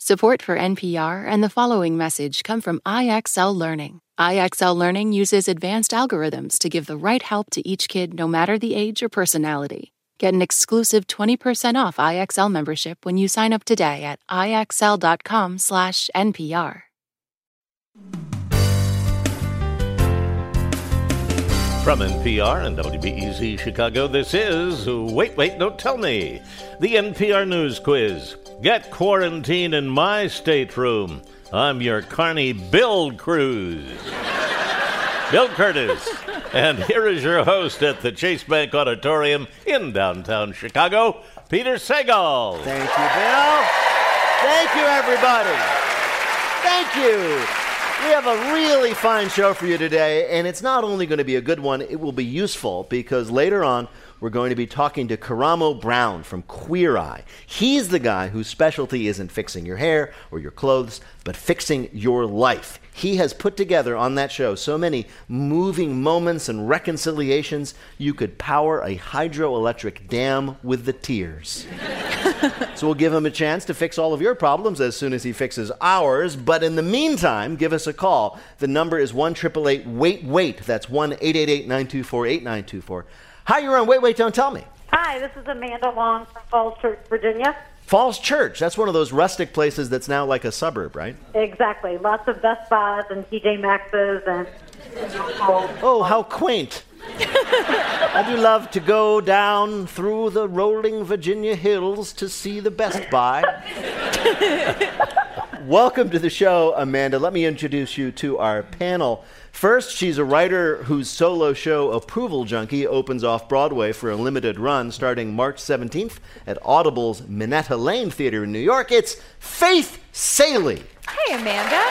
Support for NPR and the following message come from IXL Learning. IXL Learning uses advanced algorithms to give the right help to each kid no matter the age or personality. Get an exclusive 20% off IXL membership when you sign up today at IXL.com/NPR. From NPR and WBEZ Chicago, this is Wait, Don't Tell Me, the NPR News Quiz. Get quarantined in my stateroom. I'm your carny Bill Cruz. Bill Curtis. And here is your host at the Chase Bank Auditorium in downtown Chicago, Peter Sagal. Thank you, Bill. Thank you, everybody. Thank you. We have a really fine show for you today, and it's not only going to be a good one, it will be useful, because later on we're going to be talking to Karamo Brown from Queer Eye. He's the guy whose specialty isn't fixing your hair or your clothes, but fixing your life. He has put together on that show so many moving moments and reconciliations, you could power a hydroelectric dam with the tears. So we'll give him a chance to fix all of your problems as soon as he fixes ours. But in the meantime, give us a call. The number is 1-888-WAIT-WAIT. That's 1-888-924-8924. Hi, you're on Wait, Wait, Don't Tell Me. Hi, this is Amanda Long from Falls Church, Virginia. Falls Church. That's one of those rustic places that's now like a suburb, right? Exactly. Lots of Best Buys and TJ Maxx's and... Oh, how quaint. I do love to go down through the rolling Virginia hills to see the Best Buy. Welcome to the show, Amanda. Let me introduce you to our panel. First, she's a writer whose solo show, Approval Junkie, opens off-Broadway for a limited run starting March 17th at Audible's Minetta Lane Theatre in New York. It's Faith Salie. Hey, Amanda.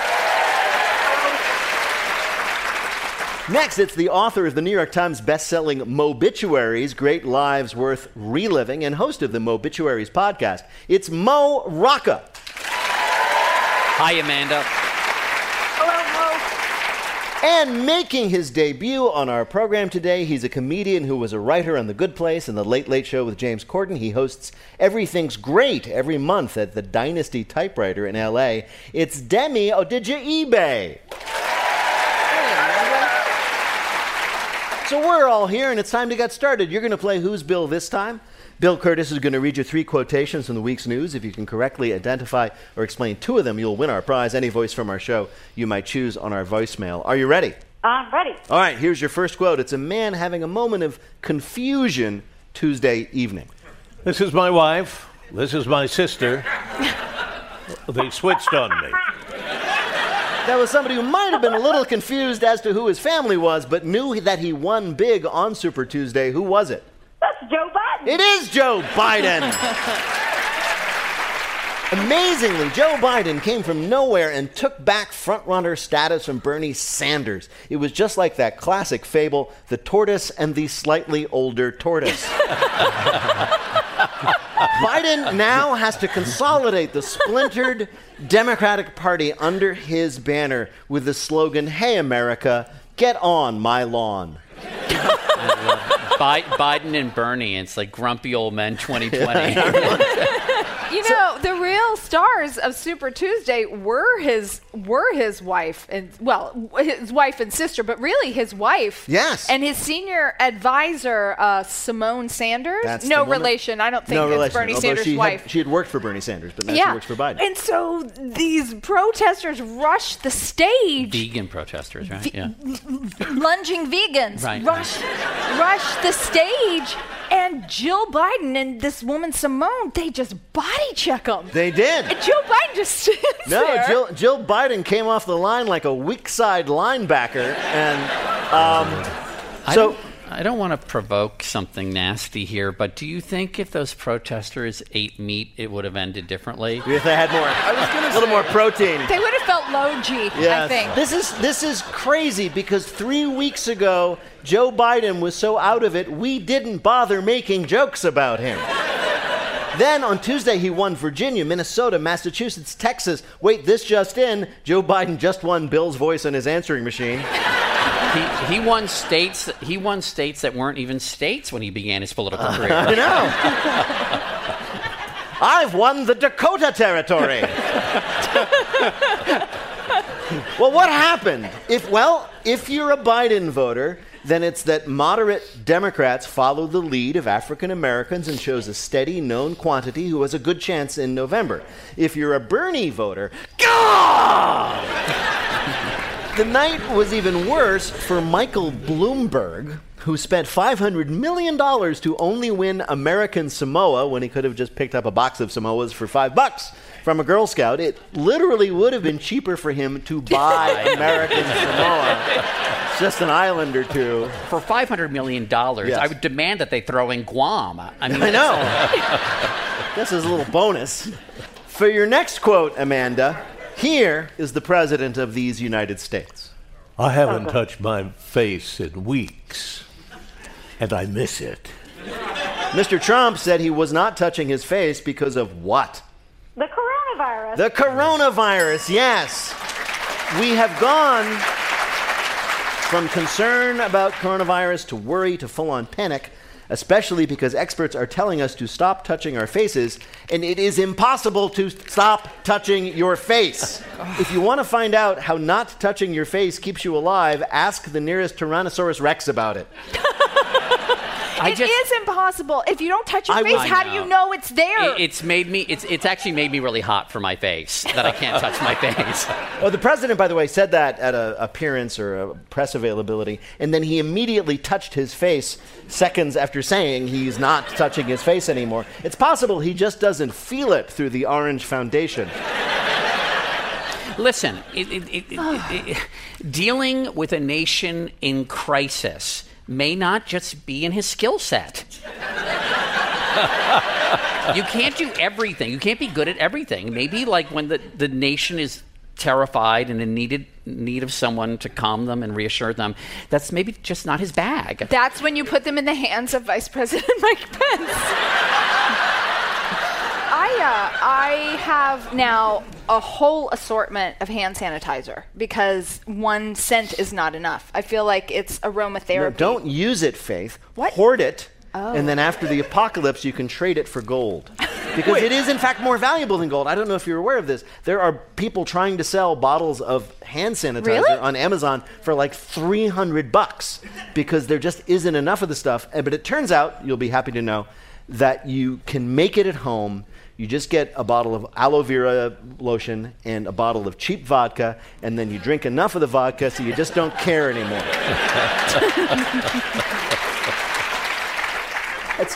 Next, it's the author of the New York Times best-selling Mobituaries, Great Lives Worth Reliving, and host of the Mobituaries podcast. It's Mo Rocca. Hi, Amanda. Hello, Mo. And making his debut on our program today, he's a comedian who was a writer on The Good Place and The Late Late Show with James Corden. He hosts Everything's Great every month at the Dynasty Typewriter in L.A. It's Demi Adejuyigbe. So we're all here, and it's time to get started. You're going to play Who's Bill this time. Bill Curtis is going to read you three quotations from the week's news. If you can correctly identify or explain two of them, you'll win our prize. Any voice from our show you might choose on our voicemail. Are you ready? I'm ready. All right, here's your first quote. It's a man having a moment of confusion Tuesday evening. This is my wife. This is my sister. They switched on me. That was somebody who might have been a little confused as to who his family was, but knew that he won big on Super Tuesday. Who was it? That's Joe Biden. It is Joe Biden. Amazingly, Joe Biden came from nowhere and took back frontrunner status from Bernie Sanders. It was just like that classic fable, the tortoise and the slightly older tortoise. Biden now has to consolidate the splintered Democratic Party under his banner with the slogan, "Hey, America, get on my lawn." Biden and Bernie, it's like grumpy old men 2020. You know, the real stars of Super Tuesday were his wife and, well, his wife and sister, but really his wife. Yes. And his senior advisor, Simone Sanders. That's no relation. I don't think no it's relation. Bernie Although Sanders' wife. She had worked for Bernie Sanders, but now she works for Biden. And so these protesters rushed the stage. Vegan protesters, right? Lunging vegans rushed the stage, and Jill Biden and this woman Simone, they just body check them. They did. And Joe Biden just stands there. No, Jill Biden came off the line like a weak side linebacker. And I don't want to provoke something nasty here, but do you think if those protesters ate meat, it would have ended differently? If they had more, a little more protein. They would have felt low G, yes. I think. This is crazy because 3 weeks ago, Joe Biden was so out of it, we didn't bother making jokes about him. Then on Tuesday, he won Virginia, Minnesota, Massachusetts, Texas. Wait, this just in, Joe Biden just won Bill's voice on his answering machine. He won states that weren't even states when he began his political career. I know. I've won the Dakota Territory. Well, what happened? If you're a Biden voter, then it's that moderate Democrats follow the lead of African Americans and chose a steady, known quantity who has a good chance in November. If you're a Bernie voter, the night was even worse for Michael Bloomberg, who spent $500 million to only win American Samoa when he could have just picked up a box of Samoas for $5 from a Girl Scout. It literally would have been cheaper for him to buy American Samoa. Just an island or two. For $500 million, yes. I would demand that they throw in Guam. I know. This is a little bonus. For your next quote, Amanda, here is the president of these United States. I haven't touched my face in weeks, and I miss it. Mr. Trump said he was not touching his face because of what? The coronavirus. The coronavirus, yes. We have gone from concern about coronavirus to worry to full-on panic, especially because experts are telling us to stop touching our faces, and it is impossible to stop touching your face. If you want to find out how not touching your face keeps you alive, ask the nearest Tyrannosaurus Rex about it. It is impossible. If you don't touch your face, how do you know it's there? It's actually made me really hot for my face, that I can't touch my face. Well, the president, by the way, said that at an appearance or a press availability, and then he immediately touched his face seconds after saying he's not touching his face anymore. It's possible he just doesn't feel it through the orange foundation. Listen, dealing with a nation in crisis may not just be in his skill set. You can't do everything. You can't be good at everything. Maybe like when the nation is terrified and in need of someone to calm them and reassure them, that's maybe just not his bag. That's when you put them in the hands of Vice President Mike Pence. I have now a whole assortment of hand sanitizer because one scent is not enough. I feel like it's aromatherapy. No, don't use it, Faith. What? Hoard it, and then after the apocalypse, you can trade it for gold. Because it is, in fact, more valuable than gold. I don't know if you're aware of this. There are people trying to sell bottles of hand sanitizer on Amazon for like $300 because there just isn't enough of the stuff. But it turns out, you'll be happy to know, that you can make it at home. You just get a bottle of aloe vera lotion and a bottle of cheap vodka, and then you drink enough of the vodka so you just don't care anymore.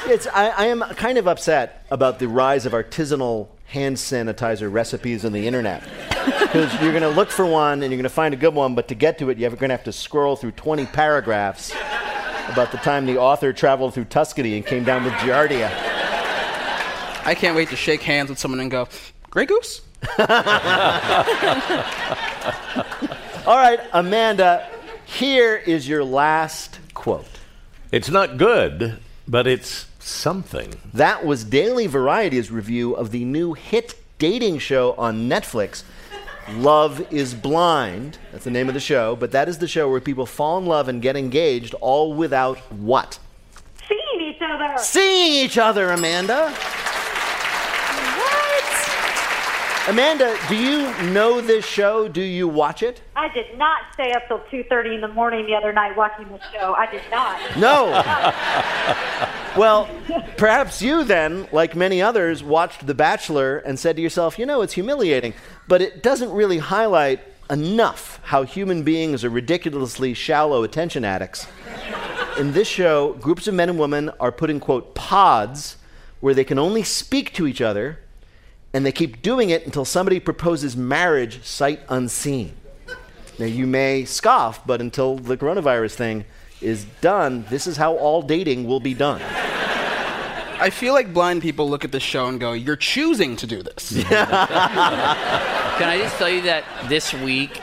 I am kind of upset about the rise of artisanal hand sanitizer recipes on the internet. Because you're going to look for one, and you're going to find a good one, but to get to it, you're going to have to scroll through 20 paragraphs about the time the author traveled through Tuscany and came down with Giardia. I can't wait to shake hands with someone and go, Grey Goose? All right, Amanda, here is your last quote. It's not good, but it's something. That was Daily Variety's review of the new hit dating show on Netflix, Love is Blind. That's the name of the show, but that is the show where people fall in love and get engaged all without what? Seeing each other. Seeing each other, Amanda. Amanda, do you know this show? Do you watch it? I did not stay up till 2:30 in the morning the other night watching this show. I did not. No. Well, perhaps you then, like many others, watched The Bachelor and said to yourself, you know, it's humiliating, but it doesn't really highlight enough how human beings are ridiculously shallow attention addicts. In this show, groups of men and women are put in, quote, pods where they can only speak to each other, and they keep doing it until somebody proposes marriage sight unseen. Now, you may scoff, but until the coronavirus thing is done, this is how all dating will be done. I feel like blind people look at this show and go, you're choosing to do this. Can I just tell you that this week,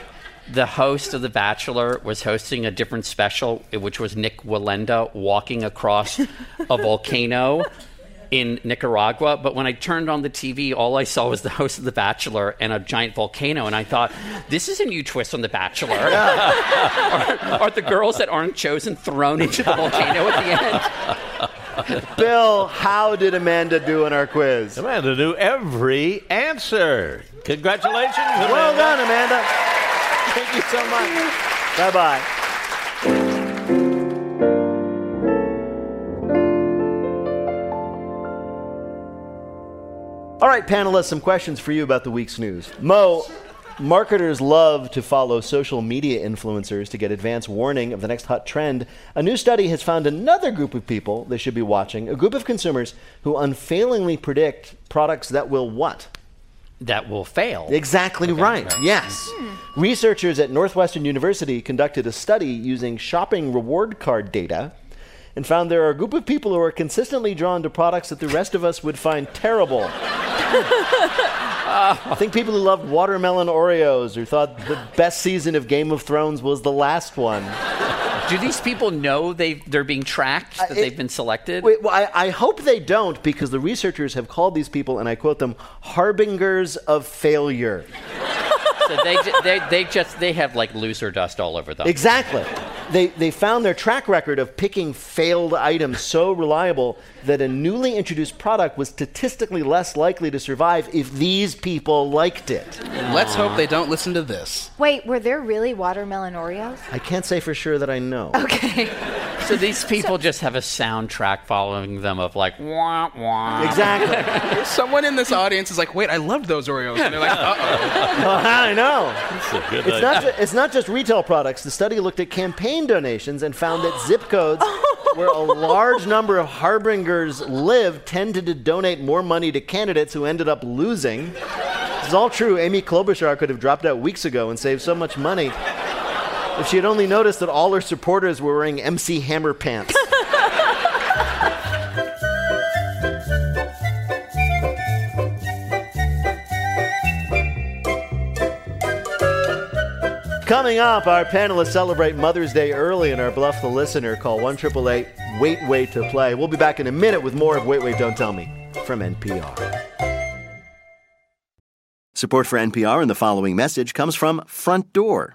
the host of The Bachelor was hosting a different special, which was Nick Walenda walking across a volcano in Nicaragua, but when I turned on the TV, all I saw was the host of The Bachelor and a giant volcano, and I thought, this is a new twist on The Bachelor. Are the girls that aren't chosen thrown into the volcano at the end? Bill, how did Amanda do in our quiz? Amanda knew every answer. Congratulations, Amanda. Well done, Amanda. Thank you so much. Bye-bye. All right, panelists, some questions for you about the week's news. Mo, marketers love to follow social media influencers to get advance warning of the next hot trend. A new study has found another group of people they should be watching, a group of consumers who unfailingly predict products that will what? That will fail. Exactly okay, right. Okay. Yes. Mm-hmm. Researchers at Northwestern University conducted a study using shopping reward card data and found there are a group of people who are consistently drawn to products that the rest of us would find terrible. I think people who loved Watermelon Oreos or thought the best season of Game of Thrones was the last one. Do these people know they're being tracked, that they've been selected? Well, I hope they don't, because the researchers have called these people, and I quote them, harbingers of failure. So they have like loser dust all over them. Exactly. They found their track record of picking failed items so reliable that a newly introduced product was statistically less likely to survive if these people liked it. Aww. Let's hope they don't listen to this. Wait, were there really Watermelon Oreos? I can't say for sure that I know. Okay. So these people just have a soundtrack following them of like, wah, wah. Exactly. Someone in this audience is like, wait, I loved those Oreos. And they're like, uh-oh. I know. It's not just retail products. The study looked at campaign donations and found that zip codes where a large number of harbingers live tended to donate more money to candidates who ended up losing. This is all true. Amy Klobuchar could have dropped out weeks ago and saved so much money if she had only noticed that all her supporters were wearing MC Hammer pants. Coming up, our panelists celebrate Mother's Day early in our Bluff the Listener. Call 1-888-WAIT-WAIT-TO-PLAY. We'll be back in a minute with more of Wait, Wait, Don't Tell Me from NPR. Support for NPR and the following message comes from Front Door.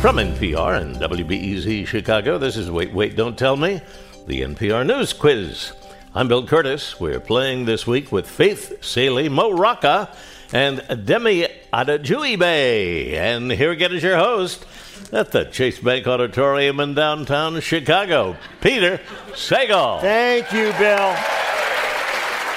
From NPR and WBEZ Chicago, this is Wait, Wait, Don't Tell Me, the NPR News Quiz. I'm Bill Curtis. We're playing this week with Faith Salie, Mo Rocca, and Demi Adejuyigbe. And here again is your host at the Chase Bank Auditorium in downtown Chicago, Peter Sagal. Thank you, Bill.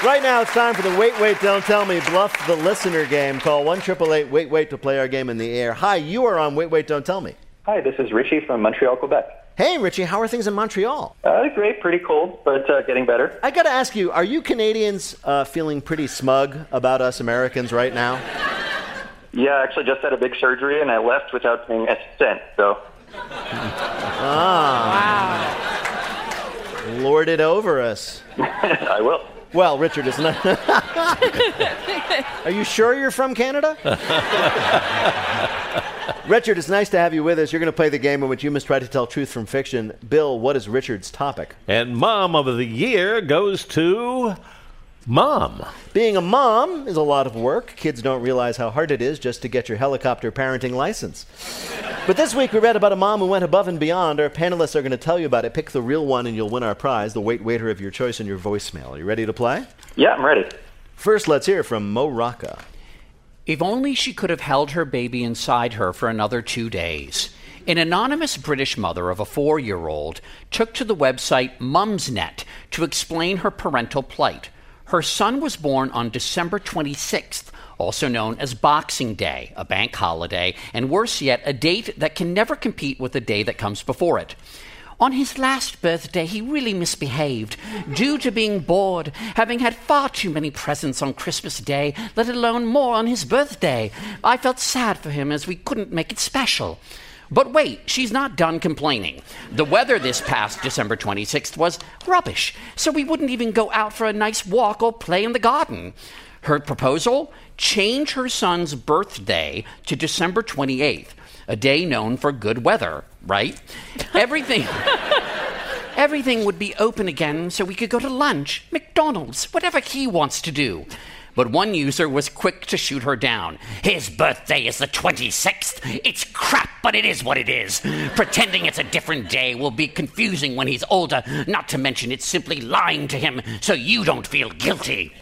Right now, it's time for the Wait, Wait, Don't Tell Me, Bluff the Listener game. Call 1-888-WAIT-WAIT to play our game in the air. Hi, you are on Wait, Wait, Don't Tell Me. Hi, this is Richie from Montreal, Quebec. Hey, Richie, how are things in Montreal? Great, pretty cold, but getting better. I got to ask you, are you Canadians feeling pretty smug about us Americans right now? Yeah, I actually just had a big surgery, and I left without paying a cent, so. Wow. Lord it over us. I will. Well, Richard is not. Are you sure you're from Canada? Richard, it's nice to have you with us. You're going to play the game in which you must try to tell truth from fiction. Bill, what is Richard's topic? And Mom of the Year goes to Mom. Being a mom is a lot of work. Kids don't realize how hard it is just to get your helicopter parenting license. But this week we read about a mom who went above and beyond. Our panelists are going to tell you about it. Pick the real one and you'll win our prize, the Wait Waiter of your choice, and your voicemail. Are you ready to play? Yeah, I'm ready. First, let's hear from Mo Rocca. If only she could have held her baby inside her for another 2 days. An anonymous British mother of a 4-year-old took to the website Mumsnet to explain her parental plight. Her son was born on December 26th, also known as Boxing Day, a bank holiday, and worse yet, a date that can never compete with the day that comes before it. On his last birthday, he really misbehaved, due to being bored, having had far too many presents on Christmas Day, let alone more on his birthday. I felt sad for him as we couldn't make it special. But wait, she's not done complaining. The weather this past December 26th was rubbish, so we wouldn't even go out for a nice walk or play in the garden. Her proposal? Change her son's birthday to December 28th, a day known for good weather, right? Everything would be open again, so we could go to lunch, McDonald's, whatever he wants to do. But one user was quick to shoot her down. His birthday is the 26th. It's crap, but it is what it is. Pretending it's a different day will be confusing when he's older, not to mention it's simply lying to him so you don't feel guilty.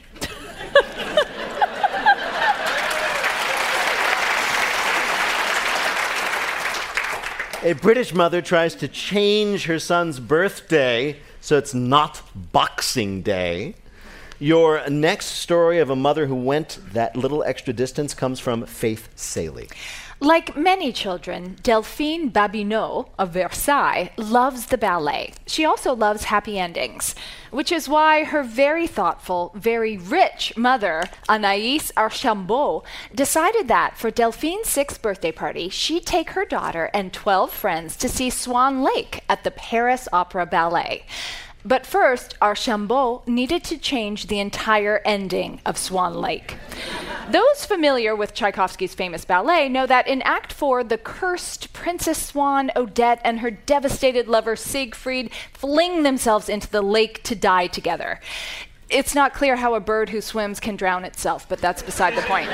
A British mother tries to change her son's birthday so it's not Boxing Day. Your next story of a mother who went that little extra distance comes from Faith Salie. Like many children, Delphine Babineau of Versailles loves the ballet. She also loves happy endings, which is why her very thoughtful, very rich mother, Anaïs Archambault, decided that for Delphine's 6th birthday party, she'd take her daughter and 12 friends to see Swan Lake at the Paris Opera Ballet. But first, Archambault needed to change the entire ending of Swan Lake. Those familiar with Tchaikovsky's famous ballet know that in Act 4, the cursed Princess Swan, Odette, and her devastated lover Siegfried fling themselves into the lake to die together. It's not clear how a bird who swims can drown itself, but that's beside the point.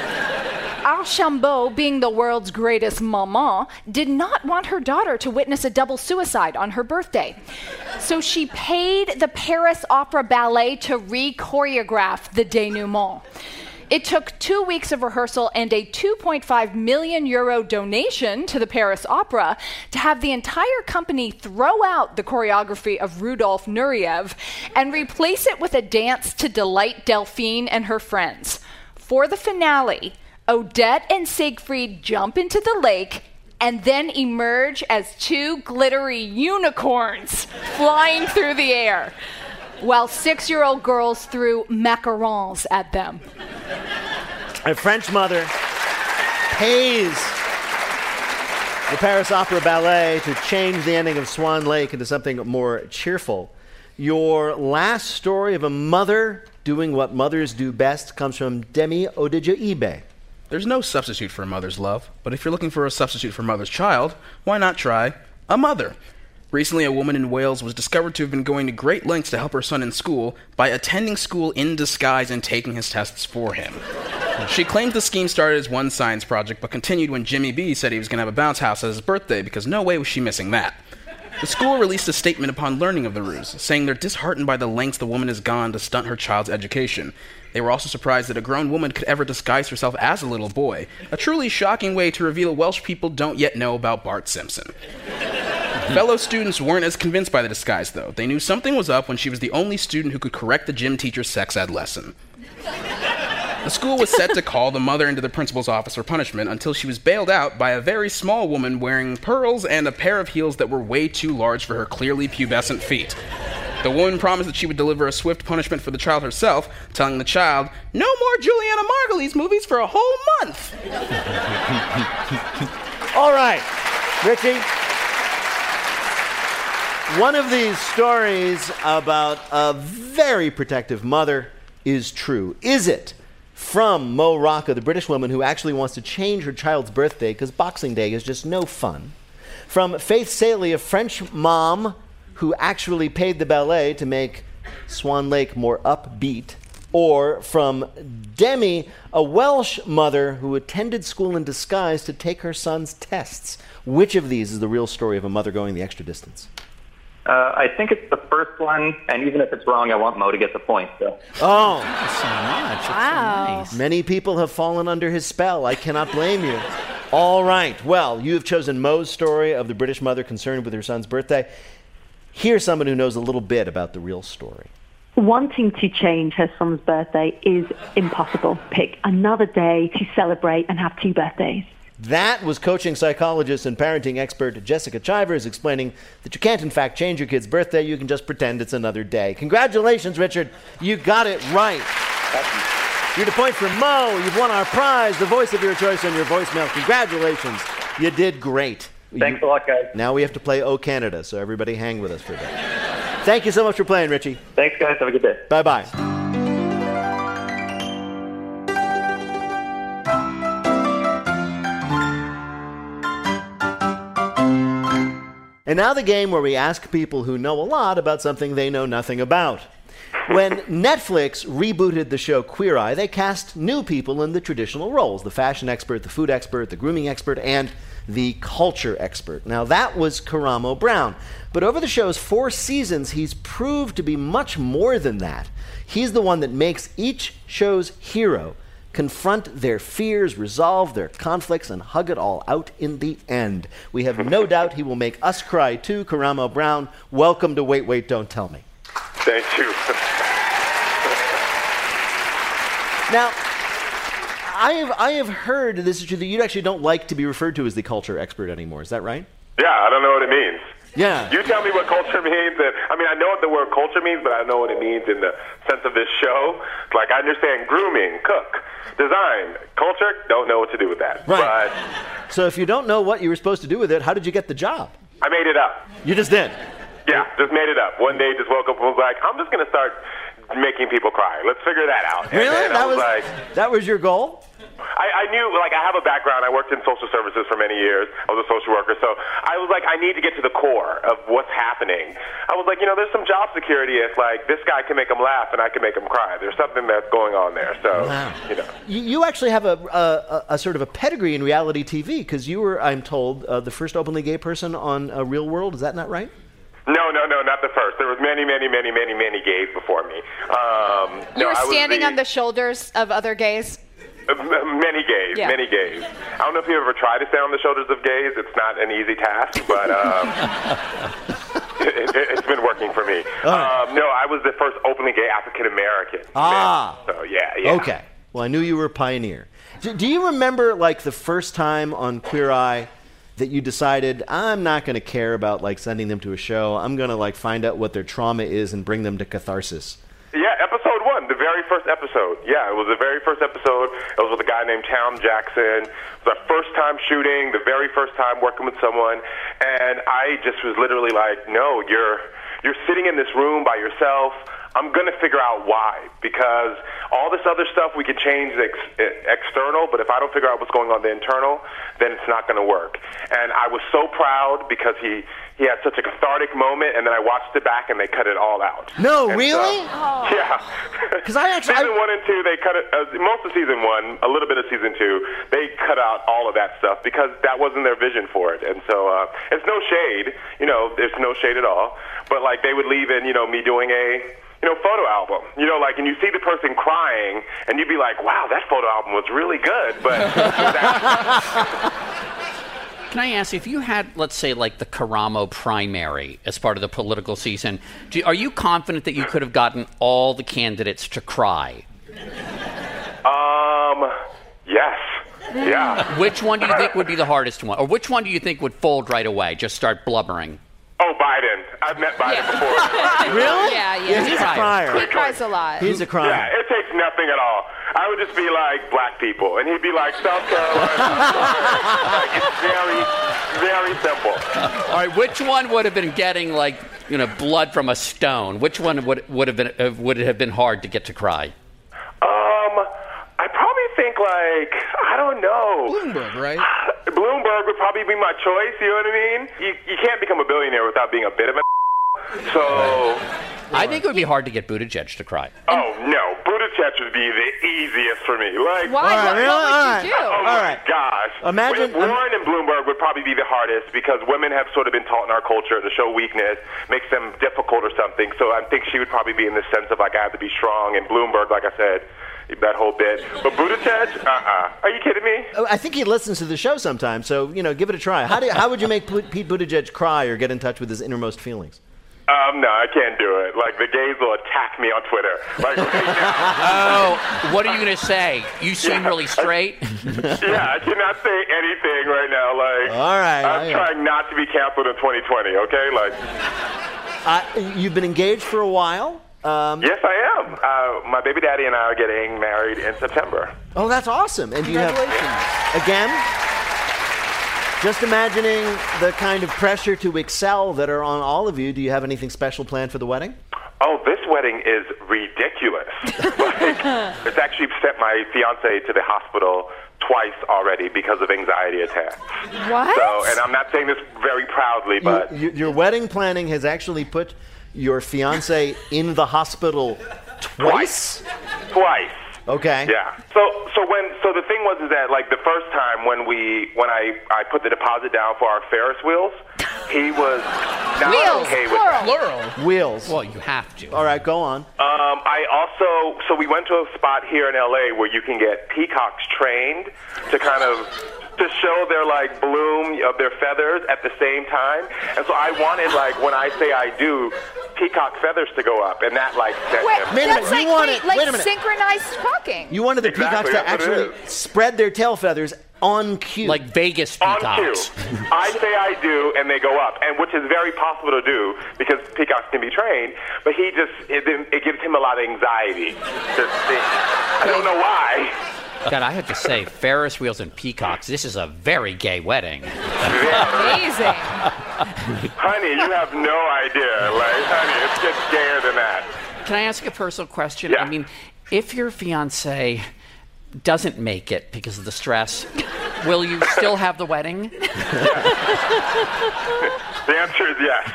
Archambault, being the world's greatest maman, did not want her daughter to witness a double suicide on her birthday. So she paid the Paris Opera Ballet to re-choreograph the denouement. It took 2 weeks of rehearsal and a 2.5 million euro donation to the Paris Opera to have the entire company throw out the choreography of Rudolf Nureyev and replace it with a dance to delight Delphine and her friends. For the finale, Odette and Siegfried jump into the lake and then emerge as two glittery unicorns flying through the air, while 6-year-old girls threw macarons at them. A French mother pays the Paris Opera Ballet to change the ending of Swan Lake into something more cheerful. Your last story of a mother doing what mothers do best comes from Demi Adejuyigbe. There's no substitute for a mother's love, but if you're looking for a substitute for a mother's child, why not try a mother? Recently, a woman in Wales was discovered to have been going to great lengths to help her son in school by attending school in disguise and taking his tests for him. She claimed the scheme started as one science project, but continued when Jimmy B said he was going to have a bounce house at his birthday, because no way was she missing that. The school released a statement upon learning of the ruse, saying they're disheartened by the lengths the woman has gone to stunt her child's education. They were also surprised that a grown woman could ever disguise herself as a little boy, a truly shocking way to reveal Welsh people don't yet know about Bart Simpson. Fellow students weren't as convinced by the disguise, though. They knew something was up when she was the only student who could correct the gym teacher's sex ed lesson. The school was set to call the mother into the principal's office for punishment until she was bailed out by a very small woman wearing pearls and a pair of heels that were way too large for her clearly pubescent feet. The woman promised that she would deliver a swift punishment for the child herself, telling the child, "No more Juliana Margulies movies for a whole month!" All right, Richie. One of these stories about a very protective mother is true. Is it? From Mo Rocca, the British woman who actually wants to change her child's birthday because Boxing Day is just no fun. From Faith Salie, a French mom who actually paid the ballet to make Swan Lake more upbeat. or from Demi, a Welsh mother who attended school in disguise to take her son's tests. Which of these is the real story of a mother going the extra distance? I think it's the first one, and even if it's wrong, I want Mo to get the point. So. Oh, thank you so much. Wow. So nice. Many people have fallen under his spell. I cannot blame you. All right. Well, you have chosen Mo's story of the British mother concerned with her son's birthday. Here's someone who knows a little bit about the real story. Wanting to change her son's birthday is impossible. Pick another day to celebrate and have two birthdays. That was coaching psychologist and parenting expert Jessica Chivers explaining that you can't, in fact, change your kid's birthday. You can just pretend it's another day. Congratulations, Richard. You got it right. You're to point for Mo. You've won our prize, the voice of your choice on your voicemail. Congratulations. You did great. Thanks a lot, guys. Now we have to play O Canada, so everybody hang with us for a bit. Thank you so much for playing, Richie. Thanks, guys. Have a good day. Bye-bye. And now the game where we ask people who know a lot about something they know nothing about. When Netflix rebooted the show Queer Eye, they cast new people in the traditional roles: the fashion expert, the food expert, the grooming expert, and the culture expert. Now, that was Karamo Brown. But over the show's 4 seasons, he's proved to be much more than that. He's the one that makes each show's hero confront their fears, resolve their conflicts, and hug it all out in the end. We have no doubt he will make us cry too. Karamo Brown, welcome to Wait, Wait, Don't Tell Me. Thank you. Now, I have heard, this is true, that you actually don't like to be referred to as the culture expert anymore. Is that right? Yeah, I don't know what it means. Yeah. You tell me what culture means. And, I mean, I know what the word culture means, but I don't know what it means in the sense of this show. Like, I understand grooming, cook, design, culture, don't know what to do with that. Right. But, so if you don't know what you were supposed to do with it, how did you get the job? I made it up. You just did? Yeah, just made it up. One day, just woke up and was like, I'm just going to start making people cry. Let's figure that out. Really? And that was your goal? I knew, like, I have a background. I worked in social services for many years. I was a social worker. So I was like, I need to get to the core of what's happening. I was like, you know, there's some job security. It's like, this guy can make them laugh and I can make them cry. There's something that's going on there. So, wow. You know. You actually have a sort of a pedigree in reality TV, because you were, I'm told, the first openly gay person on Real World. Is that not right? No, not the first. There was many gays before me. You were standing on the shoulders of other gays? Many gays. I don't know if you ever tried to stand on the shoulders of gays. It's not an easy task, but it's been working for me. Right. No, I was the first openly gay African-American. Ah. Man. So, yeah. Okay. Well, I knew you were a pioneer. Do you remember, like, the first time on Queer Eye that you decided, I'm not going to care about, like, sending them to a show. I'm going to, like, find out what their trauma is and bring them to catharsis? Yeah, episode 1, the very first episode. Yeah, it was the very first episode. It was with a guy named Tom Jackson. It was our first time shooting, the very first time working with someone. And I just was literally like, no, you're sitting in this room by yourself. I'm going to figure out why, because all this other stuff we could change the external, but if I don't figure out what's going on the internal, then it's not going to work. And I was so proud because he had such a cathartic moment, and then I watched it back and they cut it all out. No, and really? So, oh. Yeah. Because I actually season 1 and 2, they cut it. Most of season 1, a little bit of season 2, they cut out all of that stuff because that wasn't their vision for it. And so it's no shade, you know. There's no shade at all. But like they would leave in, you know, me doing a, you know, photo album, you know, like, and you see the person crying, and you'd be like, wow, that photo album was really good, but... Can I ask, if you had, let's say, like, the Karamo primary as part of the political season, are you confident that you could have gotten all the candidates to cry? Yes. Yeah. Which one do you think would be the hardest one? Or which one do you think would fold right away, just start blubbering? Oh, Biden. I've met Biden before. Really? Yeah. He's a crier. He cries a lot. He's a crier. Yeah, it takes nothing at all. I would just be like, black people. And he'd be like, South Carolina. Like, it's very, very simple. All right, which one would have been getting, like, you know, blood from a stone? Which one would it have been hard to get to cry? I probably think, like, I don't know. Bloomberg, right? Bloomberg would probably be my choice, you know what I mean? You can't become a billionaire without being a bit of a so... I think it would be hard to get Buttigieg to cry. Oh, no. Buttigieg cats would be the easiest for me. Like, why? What would you do? Oh, my gosh. Imagine Warren and Bloomberg would probably be the hardest because women have sort of been taught in our culture to show weakness makes them difficult or something. So I think she would probably be in the sense of, like, I have to be strong. And Bloomberg, like I said, that whole bit. But Buttigieg? Are you kidding me? I think he listens to the show sometimes, so, you know, give it a try. How would you make Pete Buttigieg cry or get in touch with his innermost feelings? No, I can't do it. Like, the gays will attack me on Twitter. Like, right now. Oh, what are you going to say? You seem really straight. I cannot say anything right now. Like, all right, I'm trying not to be canceled in 2020, okay? Like, you've been engaged for a while? Yes, I am. My baby daddy and I are getting married in September. Oh, that's awesome. And congratulations. You have, again, just imagining the kind of pressure to excel that are on all of you, do you have anything special planned for the wedding? Oh, this wedding is ridiculous. It's actually sent my fiance to the hospital twice already because of anxiety attacks. What? So, and I'm not saying this very proudly, but... Your wedding planning has actually put... your fiancé in the hospital twice? Twice. Okay. Yeah. So the thing was is that, like, the first time when I put the deposit down for our Ferris wheels, he was not okay with that. Wheels. Well, you have to. All right, go on. So we went to a spot here in L.A. where you can get peacocks trained to kind of... to show their, like, bloom of their feathers at the same time. And so I wanted, like, when I say I do, peacock feathers to go up. And that, like, set him. Wait a minute. Synchronized talking. You wanted the peacocks to actually spread their tail feathers on cue. Like Vegas peacocks. On cue. I say I do, and they go up, and which is very possible to do because peacocks can be trained, but he just, it gives him a lot of anxiety. I don't know why. God, I have to say, Ferris wheels and peacocks, this is a very gay wedding. Amazing. Honey, you have no idea. Like, honey, it gets gayer than that. Can I ask a personal question? Yeah. I mean, if your fiancé doesn't make it because of the stress, will you still have the wedding? Yes. The answer is yes.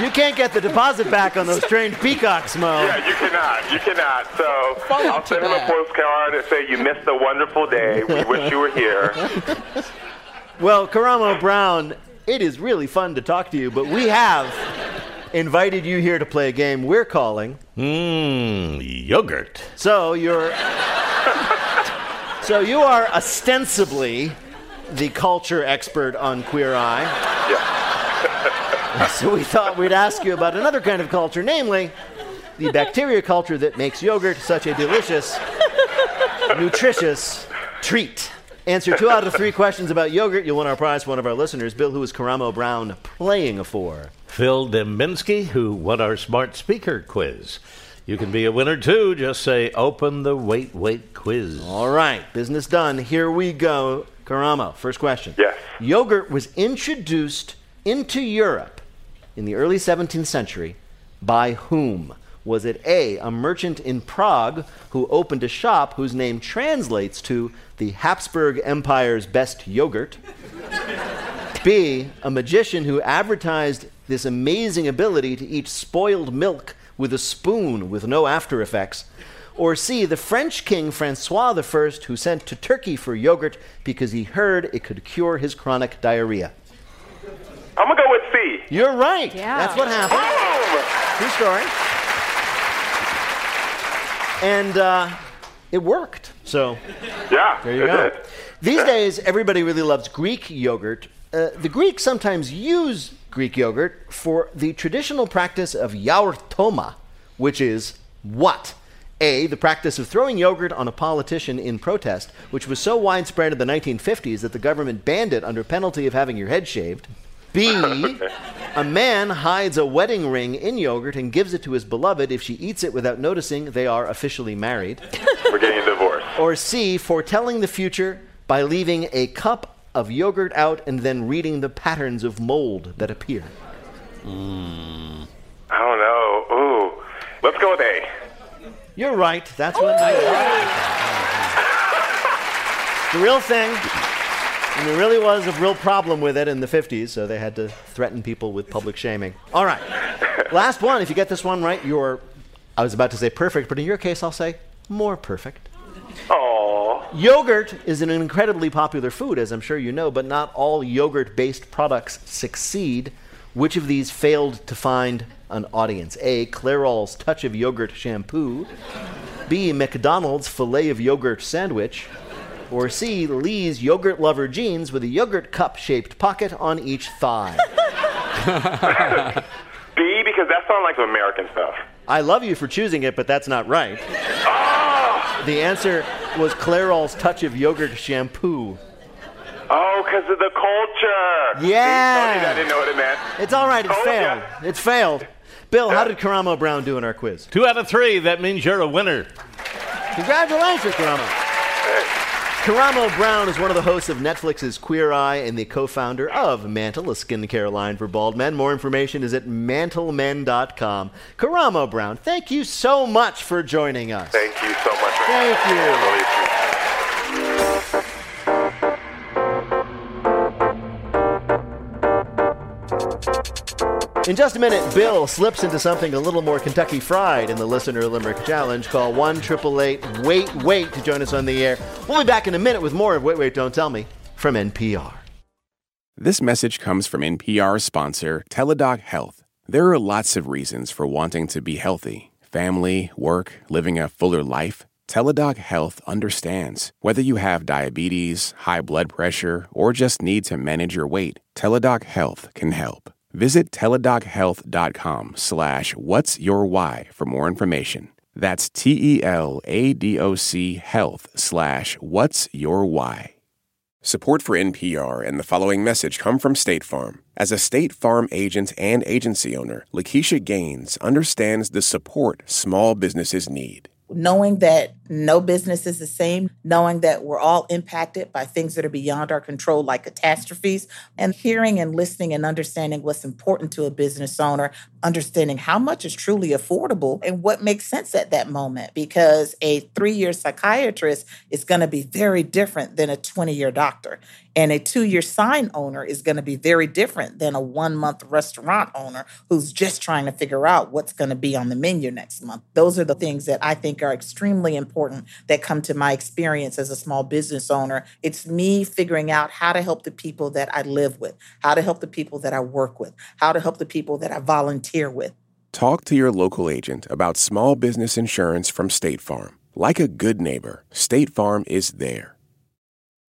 You can't get the deposit back on those trained peacocks, Mo. Yeah, you cannot. You cannot. So I'll send him a postcard and say, you missed a wonderful day. We wish you were here. Well, Karamo Brown, it is really fun to talk to you, but we have invited you here to play a game we're calling... yogurt. So you're... So you are ostensibly the culture expert on Queer Eye. Yeah. So we thought we'd ask you about another kind of culture, namely the bacteria culture that makes yogurt such a delicious, nutritious treat. Answer 2 out of 3 questions about yogurt. You'll win our prize for one of our listeners. Bill, who is Karamo Brown playing for? Phil Dembinski, who won our smart speaker quiz. You can be a winner, too. Just say, open the wait quiz. All right. Business done. Here we go. Karamo, first question. Yes. Yogurt was introduced into Europe in the early 17th century, by whom? Was it A, a merchant in Prague who opened a shop whose name translates to the Habsburg Empire's best yogurt? B, a magician who advertised this amazing ability to eat spoiled milk with a spoon with no after effects? Or C, the French king Francois I who sent to Turkey for yogurt because he heard it could cure his chronic diarrhea? I'm going to go with C. You're right. Yeah. That's what happened. True story. And it worked. So there you go. These days, everybody really loves Greek yogurt. The Greeks sometimes use Greek yogurt for the traditional practice of yaurtoma, which is what? A, the practice of throwing yogurt on a politician in protest, which was so widespread in the 1950s that the government banned it under penalty of having your head shaved. B, a man hides a wedding ring in yogurt and gives it to his beloved. If she eats it without noticing, they are officially married. We're getting a divorce. Or C, foretelling the future by leaving a cup of yogurt out and then reading the patterns of mold that appear. I don't know. Ooh. Let's go with A. You're right. That's what I thought. The real thing. And there really was a real problem with it in the 50s, so they had to threaten people with public shaming. All right. Last one. If you get this one right, you're I was about to say perfect, but in your case, I'll say more perfect. Aww. Yogurt is an incredibly popular food, as I'm sure you know, but not all yogurt-based products succeed. Which of these failed to find an audience? A. Clairol's Touch of Yogurt Shampoo. B. McDonald's Filet of Yogurt Sandwich. Or C. Lee's Yogurt Lover Jeans with a yogurt cup-shaped pocket on each thigh. B, because that sounds like some American stuff. I love you for choosing it, but that's not right. Oh! The answer was Clairol's Touch of Yogurt Shampoo. Oh, because of the culture. Yeah. I didn't know what it meant. It's all right. It failed. Yeah. It failed. Bill, how did Karamo Brown do in our quiz? 2 out of 3. That means you're a winner. Congratulations, Karamo. Karamo Brown is one of the hosts of Netflix's Queer Eye and the co-founder of Mantle, a skincare line for bald men. More information is at mantlemen.com. Karamo Brown, thank you so much for joining us. Thank you so much. Thank you. In just a minute, Bill slips into something a little more Kentucky Fried in the Listener Limerick Challenge. Call 1-888-WAIT-WAIT to join us on the air. We'll be back in a minute with more of Wait, Wait, Don't Tell Me from NPR. This message comes from NPR sponsor Teladoc Health. There are lots of reasons for wanting to be healthy. Family, work, living a fuller life. Teladoc Health understands. Whether you have diabetes, high blood pressure, or just need to manage your weight, Teladoc Health can help. Visit teladochealth.com/whatsyourwhy for more information. That's TELADOC health/whatsyourwhy. Support for NPR and the following message come from State Farm. As a State Farm agent and agency owner, Lakeisha Gaines understands the support small businesses need. Knowing that no business is the same, knowing that we're all impacted by things that are beyond our control, like catastrophes, and hearing and listening and understanding what's important to a business owner, understanding how much is truly affordable and what makes sense at that moment, because a 3-year psychiatrist is going to be very different than a 20-year doctor. And a 2-year sign owner is going to be very different than a 1-month restaurant owner who's just trying to figure out what's going to be on the menu next month. Those are the things that I think are extremely important that come to my experience as a small business owner. It's me figuring out how to help the people that I live with, how to help the people that I work with, how to help the people that I volunteer with. Talk to your local agent about small business insurance from State Farm. Like a good neighbor, State Farm is there.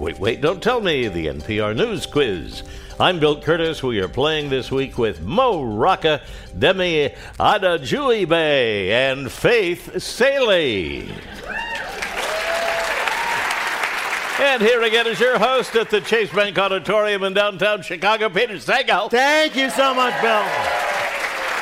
Wait, Wait, Don't Tell Me, the NPR News Quiz. I'm Bill Curtis. We are playing this week with Mo Rocca, Demi Adejuyigbe, and Faith Salie. And here again is your host at the Chase Bank Auditorium in downtown Chicago, Peter Sagal. Thank you so much, Bill.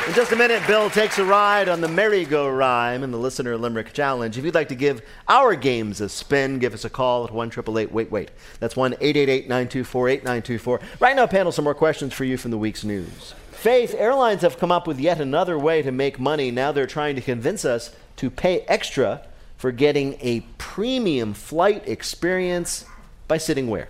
In just a minute, Bill takes a ride on the merry-go-rhyme in the Listener Limerick Challenge. If you'd like to give our games a spin, give us a call at 1-888-WAIT-WAIT. That's 1-888-924-8924. Right now, panel, some more questions for you from the week's news. Faith, airlines have come up with yet another way to make money. Now they're trying to convince us to pay extra for getting a premium flight experience by sitting where?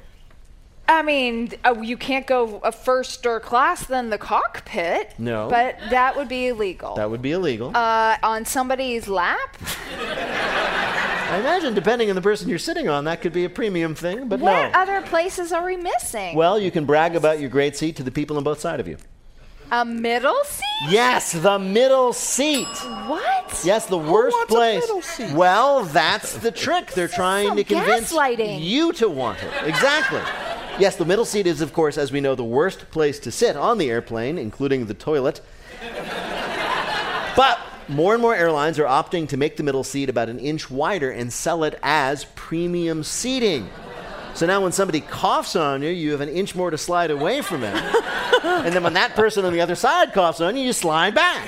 I mean, you can't go first or class than the cockpit. No. But that would be illegal. That would be illegal. On somebody's lap? I imagine, depending on the person you're sitting on, that could be a premium thing, but what no. What other places are we missing? Well, you can brag about your great seat to the people on both sides of you. A middle seat? Yes, the middle seat. What? Yes, the worst place. Who wants a middle seat? Well, that's the trick. They're trying to convince you to want it. Exactly. Yes, the middle seat is, of course, as we know, the worst place to sit on the airplane, including the toilet. But more and more airlines are opting to make the middle seat about an inch wider and sell it as premium seating. So now when somebody coughs on you, you have an inch more to slide away from it. And then when that person on the other side coughs on you, you slide back.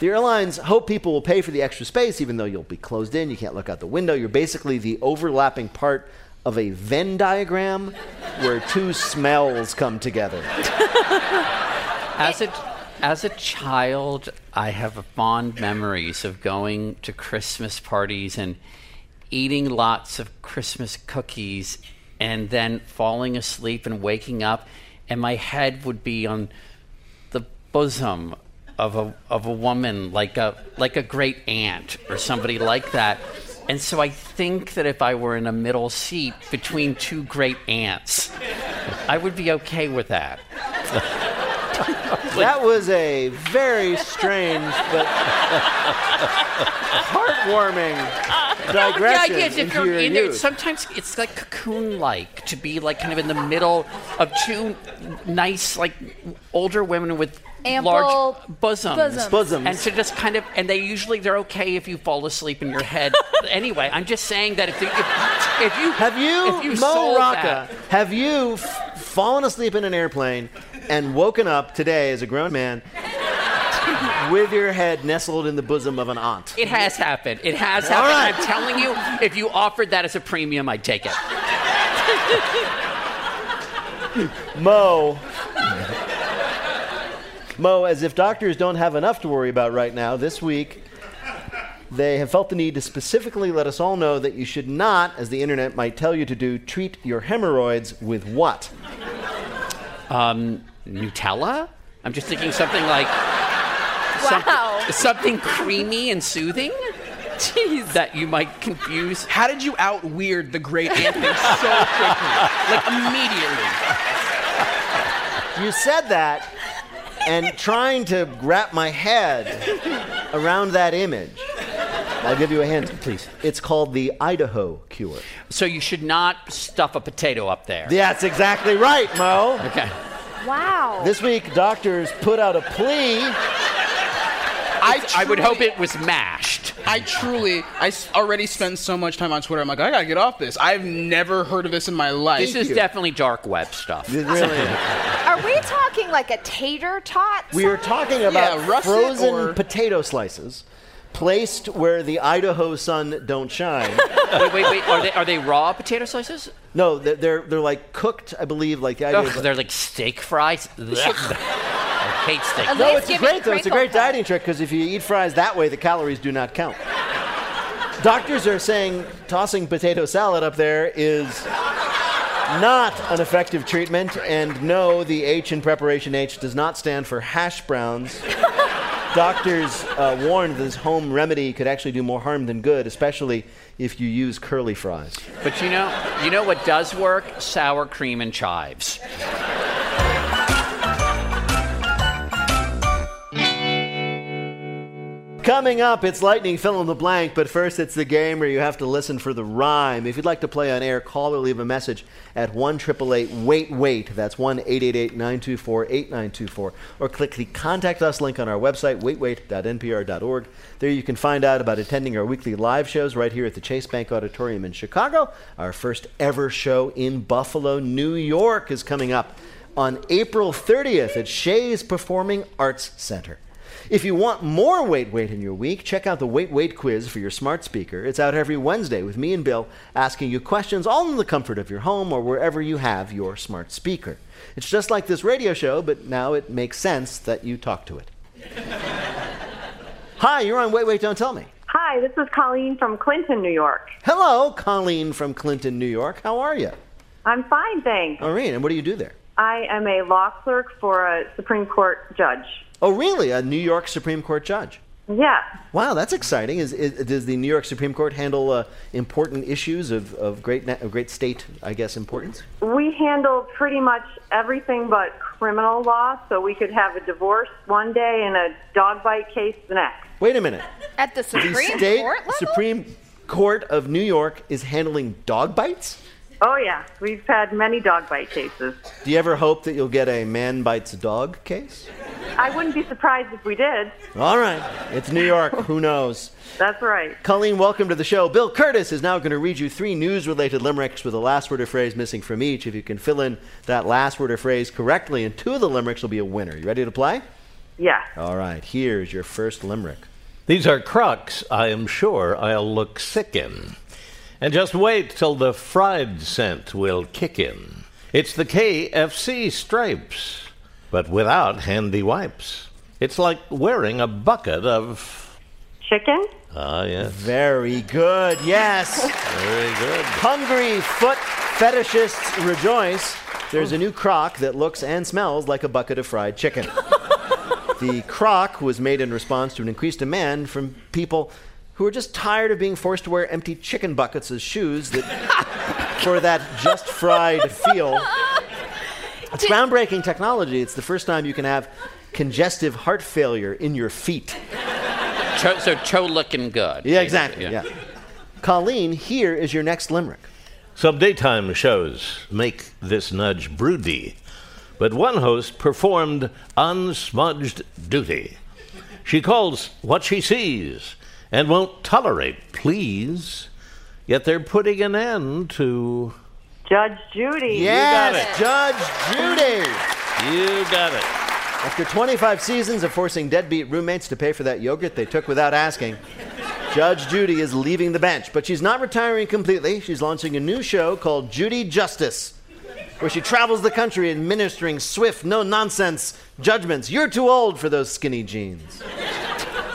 The airlines hope people will pay for the extra space, even though you'll be closed in, you can't look out the window. You're basically the overlapping part of a Venn diagram where two smells come together. As a child, I have fond memories of going to Christmas parties and eating lots of Christmas cookies and then falling asleep and waking up, and my head would be on the bosom of a woman, like a great aunt or somebody like that. And so I think that if I were in a middle seat between two great aunts, I would be okay with that. That was a very strange but heartwarming digression into your youth. Sometimes it's like cocoon-like to be like kind of in the middle of two nice, like older women with ample large bosoms. And so just kind of, and they're okay if you fall asleep in your head. Anyway, I'm just saying that if you Mo Rocca, have you fallen asleep in an airplane and woken up today as a grown man with your head nestled in the bosom of an aunt? It has happened. It has happened. All right. I'm telling you, if you offered that as a premium, I'd take it. Mo, as if doctors don't have enough to worry about right now, this week they have felt the need to specifically let us all know that you should not, as the internet might tell you to do, treat your hemorrhoids with what? Nutella? I'm just thinking something like... wow. Something creamy and soothing? Jeez. That you might confuse. How did you out-weird the great Anthony so quickly? Like, immediately. You said that, and trying to wrap my head around that image. I'll give you a hint, please. It's called the Idaho cure. So you should not stuff a potato up there. That's exactly right, Mo. Okay. Wow. This week, doctors put out a plea. I would hope it was mashed. I already spend so much time on Twitter. I'm like, I gotta get off this. I've never heard of this in my life. This is definitely dark web stuff. It really is. Are we talking like a tater tot? We are talking about frozen potato slices placed where the Idaho sun don't shine. Wait. Are they raw potato slices? No, they're like cooked, I believe, like the Idaho. They're like steak fries. I hate steak fries. No, it's great though. It's a great dieting trick because if you eat fries that way, the calories do not count. Doctors are saying tossing potato salad up there is not an effective treatment, and no, the H in preparation H does not stand for hash browns. Doctors warned this home remedy could actually do more harm than good, especially if you use curly fries. But you know what does work? Sour cream and chives. Coming up, it's lightning fill in the blank, but first it's the game where you have to listen for the rhyme. If you'd like to play on air, call or leave a message at 1-888-WAIT-WAIT. That's 1-888-924-8924. Or click the Contact Us link on our website, waitwait.npr.org. There you can find out about attending our weekly live shows right here at the Chase Bank Auditorium in Chicago. Our first ever show in Buffalo, New York is coming up on April 30th at Shays Performing Arts Center. If you want more Wait Wait in your week, check out the Wait Wait quiz for your smart speaker. It's out every Wednesday with me and Bill asking you questions all in the comfort of your home or wherever you have your smart speaker. It's just like this radio show, but now it makes sense that you talk to it. Hi, you're on Wait Wait, Don't Tell Me. Hi, this is Colleen from Clinton, New York. Hello, Colleen from Clinton, New York. How are you? I'm fine, thanks. All right, and what do you do there? I am a law clerk for a Supreme Court judge. Oh, really? A New York Supreme Court judge? Yeah. Wow, that's exciting. Does the New York Supreme Court handle important issues of great state, I guess, importance? We handle pretty much everything but criminal law, so we could have a divorce one day and a dog bite case the next. Wait a minute. At the Supreme Court level? Supreme Court of New York is handling dog bites? Oh, yeah. We've had many dog bite cases. Do you ever hope that you'll get a man bites a dog case? I wouldn't be surprised if we did. All right. It's New York. Who knows? That's right. Colleen, welcome to the show. Bill Curtis is now going to read you three news-related limericks with a last word or phrase missing from each. If you can fill in that last word or phrase correctly in two of the limericks, will be a winner. You ready to play? Yeah. All right. Here's your first limerick. These are Crocs I am sure I'll look sick in. And just wait till the fried scent will kick in. It's the KFC stripes, but without handy wipes. It's like wearing a bucket of... chicken? Ah, yes. Very good, yes. Very good. Hungry foot fetishists rejoice. There's a new crock that looks and smells like a bucket of fried chicken. The crock was made in response to an increased demand from people who are just tired of being forced to wear empty chicken buckets as shoes that for that just fried feel. It's groundbreaking technology. It's the first time you can have congestive heart failure in your feet. So looking good. Yeah, exactly. Yeah. Colleen, here is your next limerick. Some daytime shows make this nudge broody, but one host performed unsmudged duty. She calls what she sees and won't tolerate please, yet they're putting an end to... Judge Judy. Yes, you got it. Judge Judy. You got it. After 25 seasons of forcing deadbeat roommates to pay for that yogurt they took without asking, Judge Judy is leaving the bench. But she's not retiring completely. She's launching a new show called Judy Justice, where she travels the country administering swift, no-nonsense judgments. You're too old for those skinny jeans.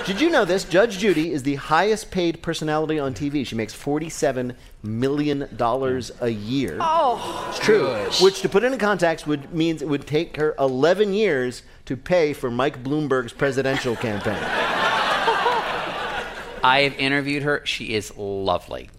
Did you know this? Judge Judy is the highest paid personality on TV. She makes $47 million a year. Oh, it's true. Gosh. Which, to put it in context, means it would take her 11 years to pay for Mike Bloomberg's presidential campaign. I have interviewed her. She is lovely.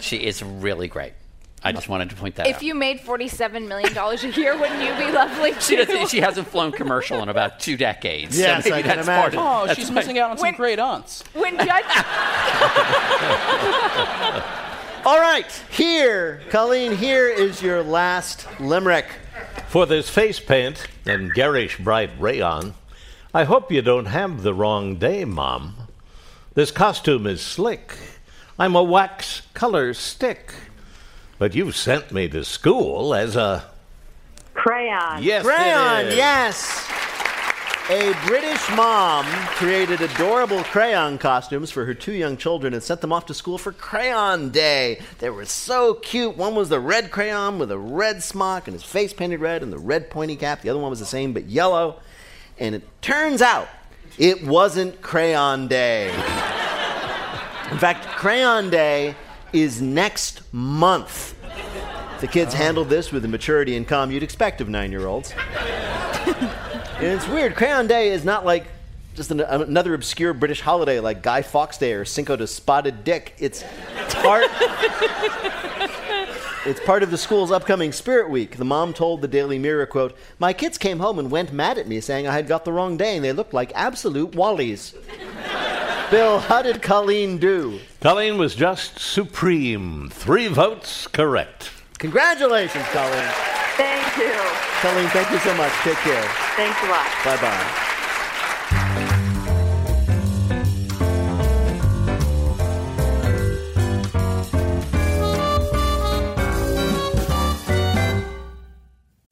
She is really great. I just wanted to point that out. If you made $47 million a year, wouldn't you be lovely too? She hasn't flown commercial in about 2 decades. Yes, so maybe I can imagine. Oh, she's missing out on some great aunts. All right, here, Colleen, here is your last limerick. For this face paint and garish bright rayon, I hope you don't have the wrong day, Mom. This costume is slick. I'm a wax color stick. But you sent me to school as a... crayon. Yes, crayon, yes. A British mom created adorable crayon costumes for her 2 young children and sent them off to school for Crayon Day. They were so cute. One was the red crayon with a red smock and his face painted red and the red pointy cap. The other one was the same but yellow. And it turns out it wasn't Crayon Day. In fact, Crayon Day... is next month. The kids handled this with the maturity and calm you'd expect of 9-year-olds. And it's weird. Crayon Day is not like just another obscure British holiday like Guy Fawkes Day or Cinco de Spotted Dick. It's part of the school's upcoming Spirit Week. The mom told the Daily Mirror, quote, "My kids came home and went mad at me saying I had got the wrong day and they looked like absolute wallies." Bill, how did Colleen do? Colleen was just supreme. 3 votes correct. Congratulations, Colleen. Thank you. Colleen, thank you so much. Take care. Thanks a lot. Bye-bye.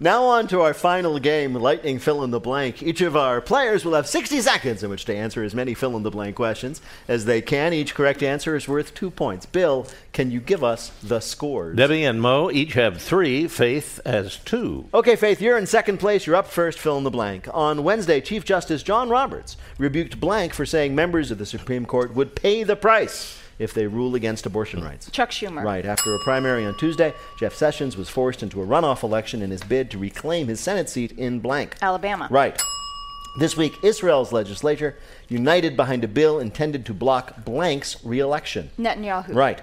Now on to our final game, Lightning Fill-in-the-Blank. Each of our players will have 60 seconds in which to answer as many fill-in-the-blank questions as they can. Each correct answer is worth 2 points. Bill, can you give us the scores? Debbie and Mo each have 3. Faith has 2. Okay, Faith, you're in second place. You're up first. Fill-in-the-blank. On Wednesday, Chief Justice John Roberts rebuked blank for saying members of the Supreme Court would pay the price if they rule against abortion rights. Chuck Schumer. Right. After a primary on Tuesday, Jeff Sessions was forced into a runoff election in his bid to reclaim his Senate seat in blank. Alabama. Right. This week, Israel's legislature united behind a bill intended to block blank's re-election. Netanyahu. Right.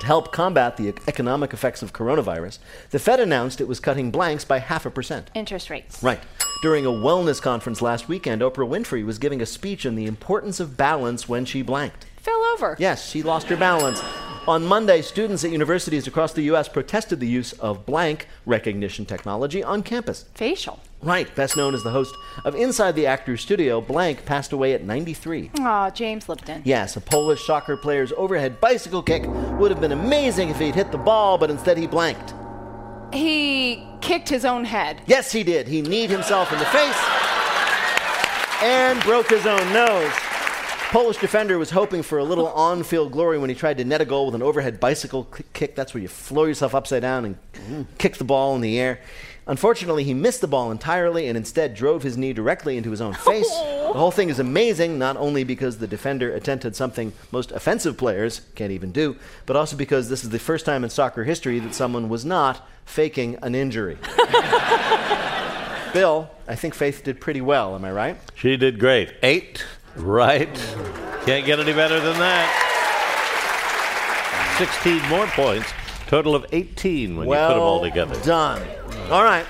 To help combat the economic effects of coronavirus, the Fed announced it was cutting blanks by 0.5%. Interest rates. Right. During a wellness conference last weekend, Oprah Winfrey was giving a speech on the importance of balance when she blanked. Fell over. Yes, she lost her balance. On Monday, students at universities across the U.S. protested the use of blank recognition technology on campus. Facial. Right. Best known as the host of Inside the Actors Studio, Blank passed away at 93. Aw, James Lipton. Yes, a Polish soccer player's overhead bicycle kick would have been amazing if he'd hit the ball, but instead he blanked. He kicked his own head. Yes, he did. He kneed himself in the face and broke his own nose. Polish defender was hoping for a little on-field glory when he tried to net a goal with an overhead bicycle kick. That's where you floor yourself upside down and kick the ball in the air. Unfortunately, he missed the ball entirely and instead drove his knee directly into his own face. The whole thing is amazing, not only because the defender attempted something most offensive players can't even do, but also because this is the first time in soccer history that someone was not faking an injury. Bill, I think Faith did pretty well, am I right? She did great. 8, right. Can't get any better than that. 16 more points. Total of 18 when you put them all together. Well done. All right.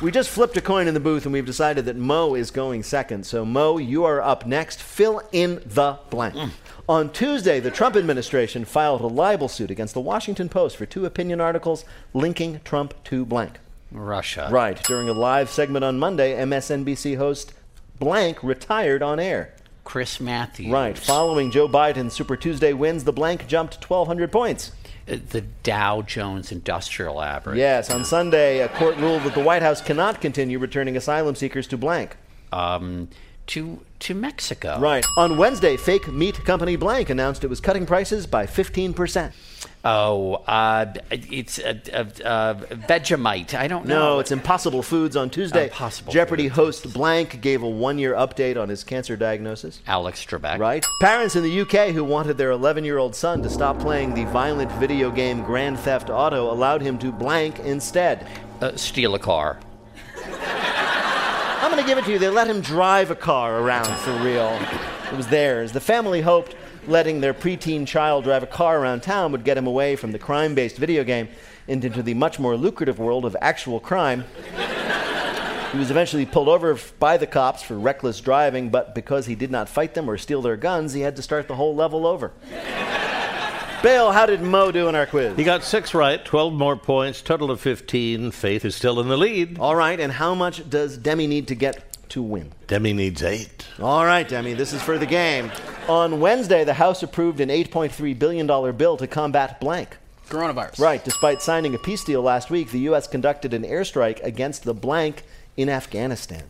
We just flipped a coin in the booth, and we've decided that Mo is going second. So, Mo, you are up next. Fill in the blank. On Tuesday, the Trump administration filed a libel suit against the Washington Post for 2 opinion articles linking Trump to blank. Russia. Right. During a live segment on Monday, MSNBC host blank retired on air. Chris Matthews. Right. Following Joe Biden's Super Tuesday wins, the blank jumped 1,200 points. The Dow Jones Industrial Average. Yes, on Sunday, a court ruled that the White House cannot continue returning asylum seekers to blank. To Mexico. Right. On Wednesday, fake meat company blank announced it was cutting prices by 15%. Oh, it's Vegemite. I don't know. No, it's Impossible Foods on Tuesday. Impossible Jeopardy Foods. Host blank gave a 1-year update on his cancer diagnosis. Alex Trebek. Right. Parents in the UK who wanted their 11-year-old son to stop playing the violent video game Grand Theft Auto allowed him to blank instead. Steal a car. I'm going to give it to you. They let him drive a car around for real. It was theirs. The family hoped letting their preteen child drive a car around town would get him away from the crime-based video game and into the much more lucrative world of actual crime. He was eventually pulled over by the cops for reckless driving, but because he did not fight them or steal their guns, he had to start the whole level over. Bill, how did Mo do in our quiz? He got 6 right, 12 more points, total of 15. Faith is still in the lead. All right, and how much does Demi need to get to win? Demi needs 8. All right, Demi, this is for the game. On Wednesday, the House approved an $8.3 billion bill to combat blank. Coronavirus. Right. Despite signing a peace deal last week, the U.S. conducted an airstrike against the blank in Afghanistan.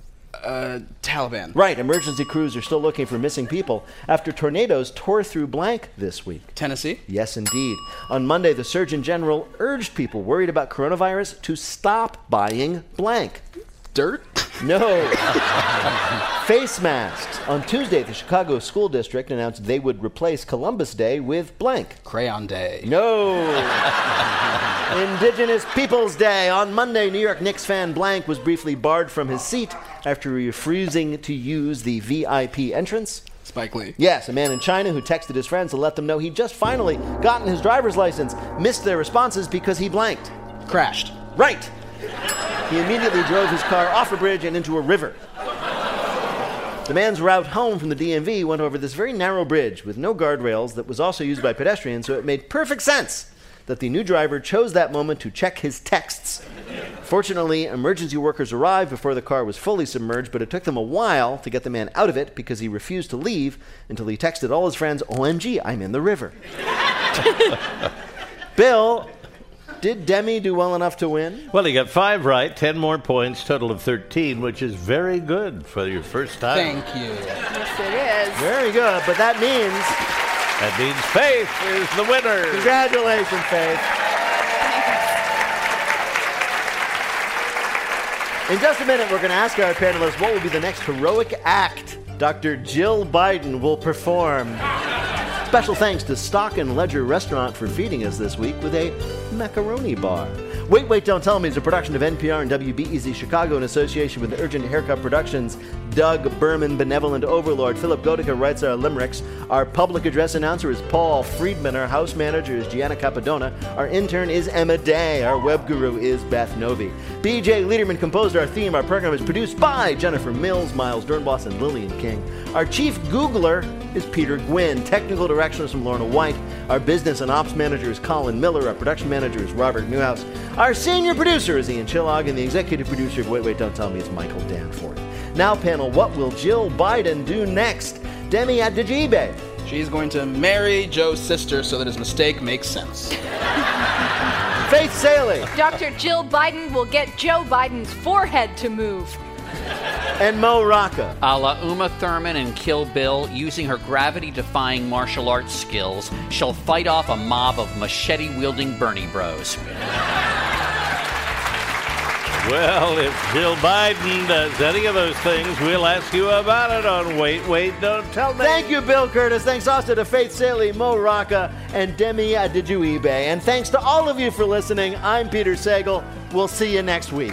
Taliban. Right. Emergency crews are still looking for missing people after tornadoes tore through blank this week. Tennessee? Yes, indeed. On Monday, the Surgeon General urged people worried about coronavirus to stop buying blank. Dirt? No. Face masks. On Tuesday, the Chicago School District announced they would replace Columbus Day with blank. Crayon Day. No. Indigenous Peoples Day. On Monday, New York Knicks fan blank was briefly barred from his seat after refusing to use the VIP entrance. Spike Lee. Yes, a man in China who texted his friends to let them know he'd just finally gotten his driver's license, missed their responses because he blanked. Crashed. Right. He immediately drove his car off a bridge and into a river. The man's route home from the DMV went over this very narrow bridge with no guardrails that was also used by pedestrians, so it made perfect sense that the new driver chose that moment to check his texts. Fortunately, emergency workers arrived before the car was fully submerged, but it took them a while to get the man out of it because he refused to leave until he texted all his friends, OMG, I'm in the river. Bill, did Demi do well enough to win? Well, he got 5 right, 10 more points, total of 13, which is very good for your first time. Thank you. Yes, it is. Very good, but that means... that means Faith is the winner. Congratulations, Faith. In just a minute, we're going to ask our panelists what will be the next heroic act Dr. Jill Biden will perform. Special thanks to Stock and Ledger Restaurant for feeding us this week with a macaroni bar. Wait, Wait, Don't Tell Me is a production of NPR and WBEZ Chicago in association with Urgent Haircut Productions. Doug Berman, Benevolent Overlord. Philip Godica writes our limericks. Our public address announcer is Paul Friedman. Our house manager is Gianna Capadona. Our intern is Emma Day. Our web guru is Beth Novi. BJ Lederman composed our theme. Our program is produced by Jennifer Mills, Miles Dernbos, and Lillian King. Our chief Googler is Peter Gwynn. Technical direction is from Lorna White. Our business and ops manager is Colin Miller. Our production manager is Robert Newhouse. Our senior producer is Ian Chillog, and the executive producer of Wait, Wait, Don't Tell Me is Michael Danforth. Now, panel, what will Jill Biden do next? Demi Adejuyigbe. She's going to marry Joe's sister so that his mistake makes sense. Faith Salie. Dr. Jill Biden will get Joe Biden's forehead to move. And Mo Rocca. A la Uma Thurman in Kill Bill, using her gravity-defying martial arts skills, she'll fight off a mob of machete-wielding Bernie bros. Well, if Jill Biden does any of those things, we'll ask you about it on Wait, Wait, Don't Tell Me. Thank you, Bill Curtis. Thanks also to Faith Salie, Mo Rocca, and Demi Adejuyigbe. And thanks to all of you for listening. I'm Peter Sagal. We'll see you next week.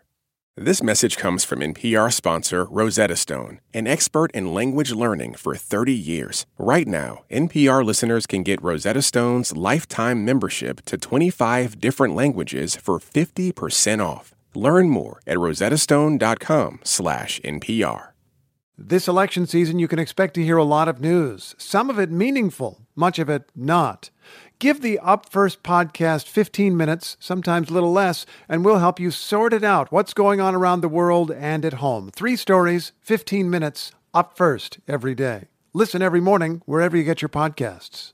This message comes from NPR sponsor Rosetta Stone, an expert in language learning for 30 years. Right now, NPR listeners can get Rosetta Stone's lifetime membership to 25 different languages for 50% off. Learn more at rosettastone.com/NPR. This election season, you can expect to hear a lot of news, some of it meaningful, much of it not. Give the Up First podcast 15 minutes, sometimes a little less, and we'll help you sort it out what's going on around the world and at home. 3 stories, 15 minutes, Up First every day. Listen every morning wherever you get your podcasts.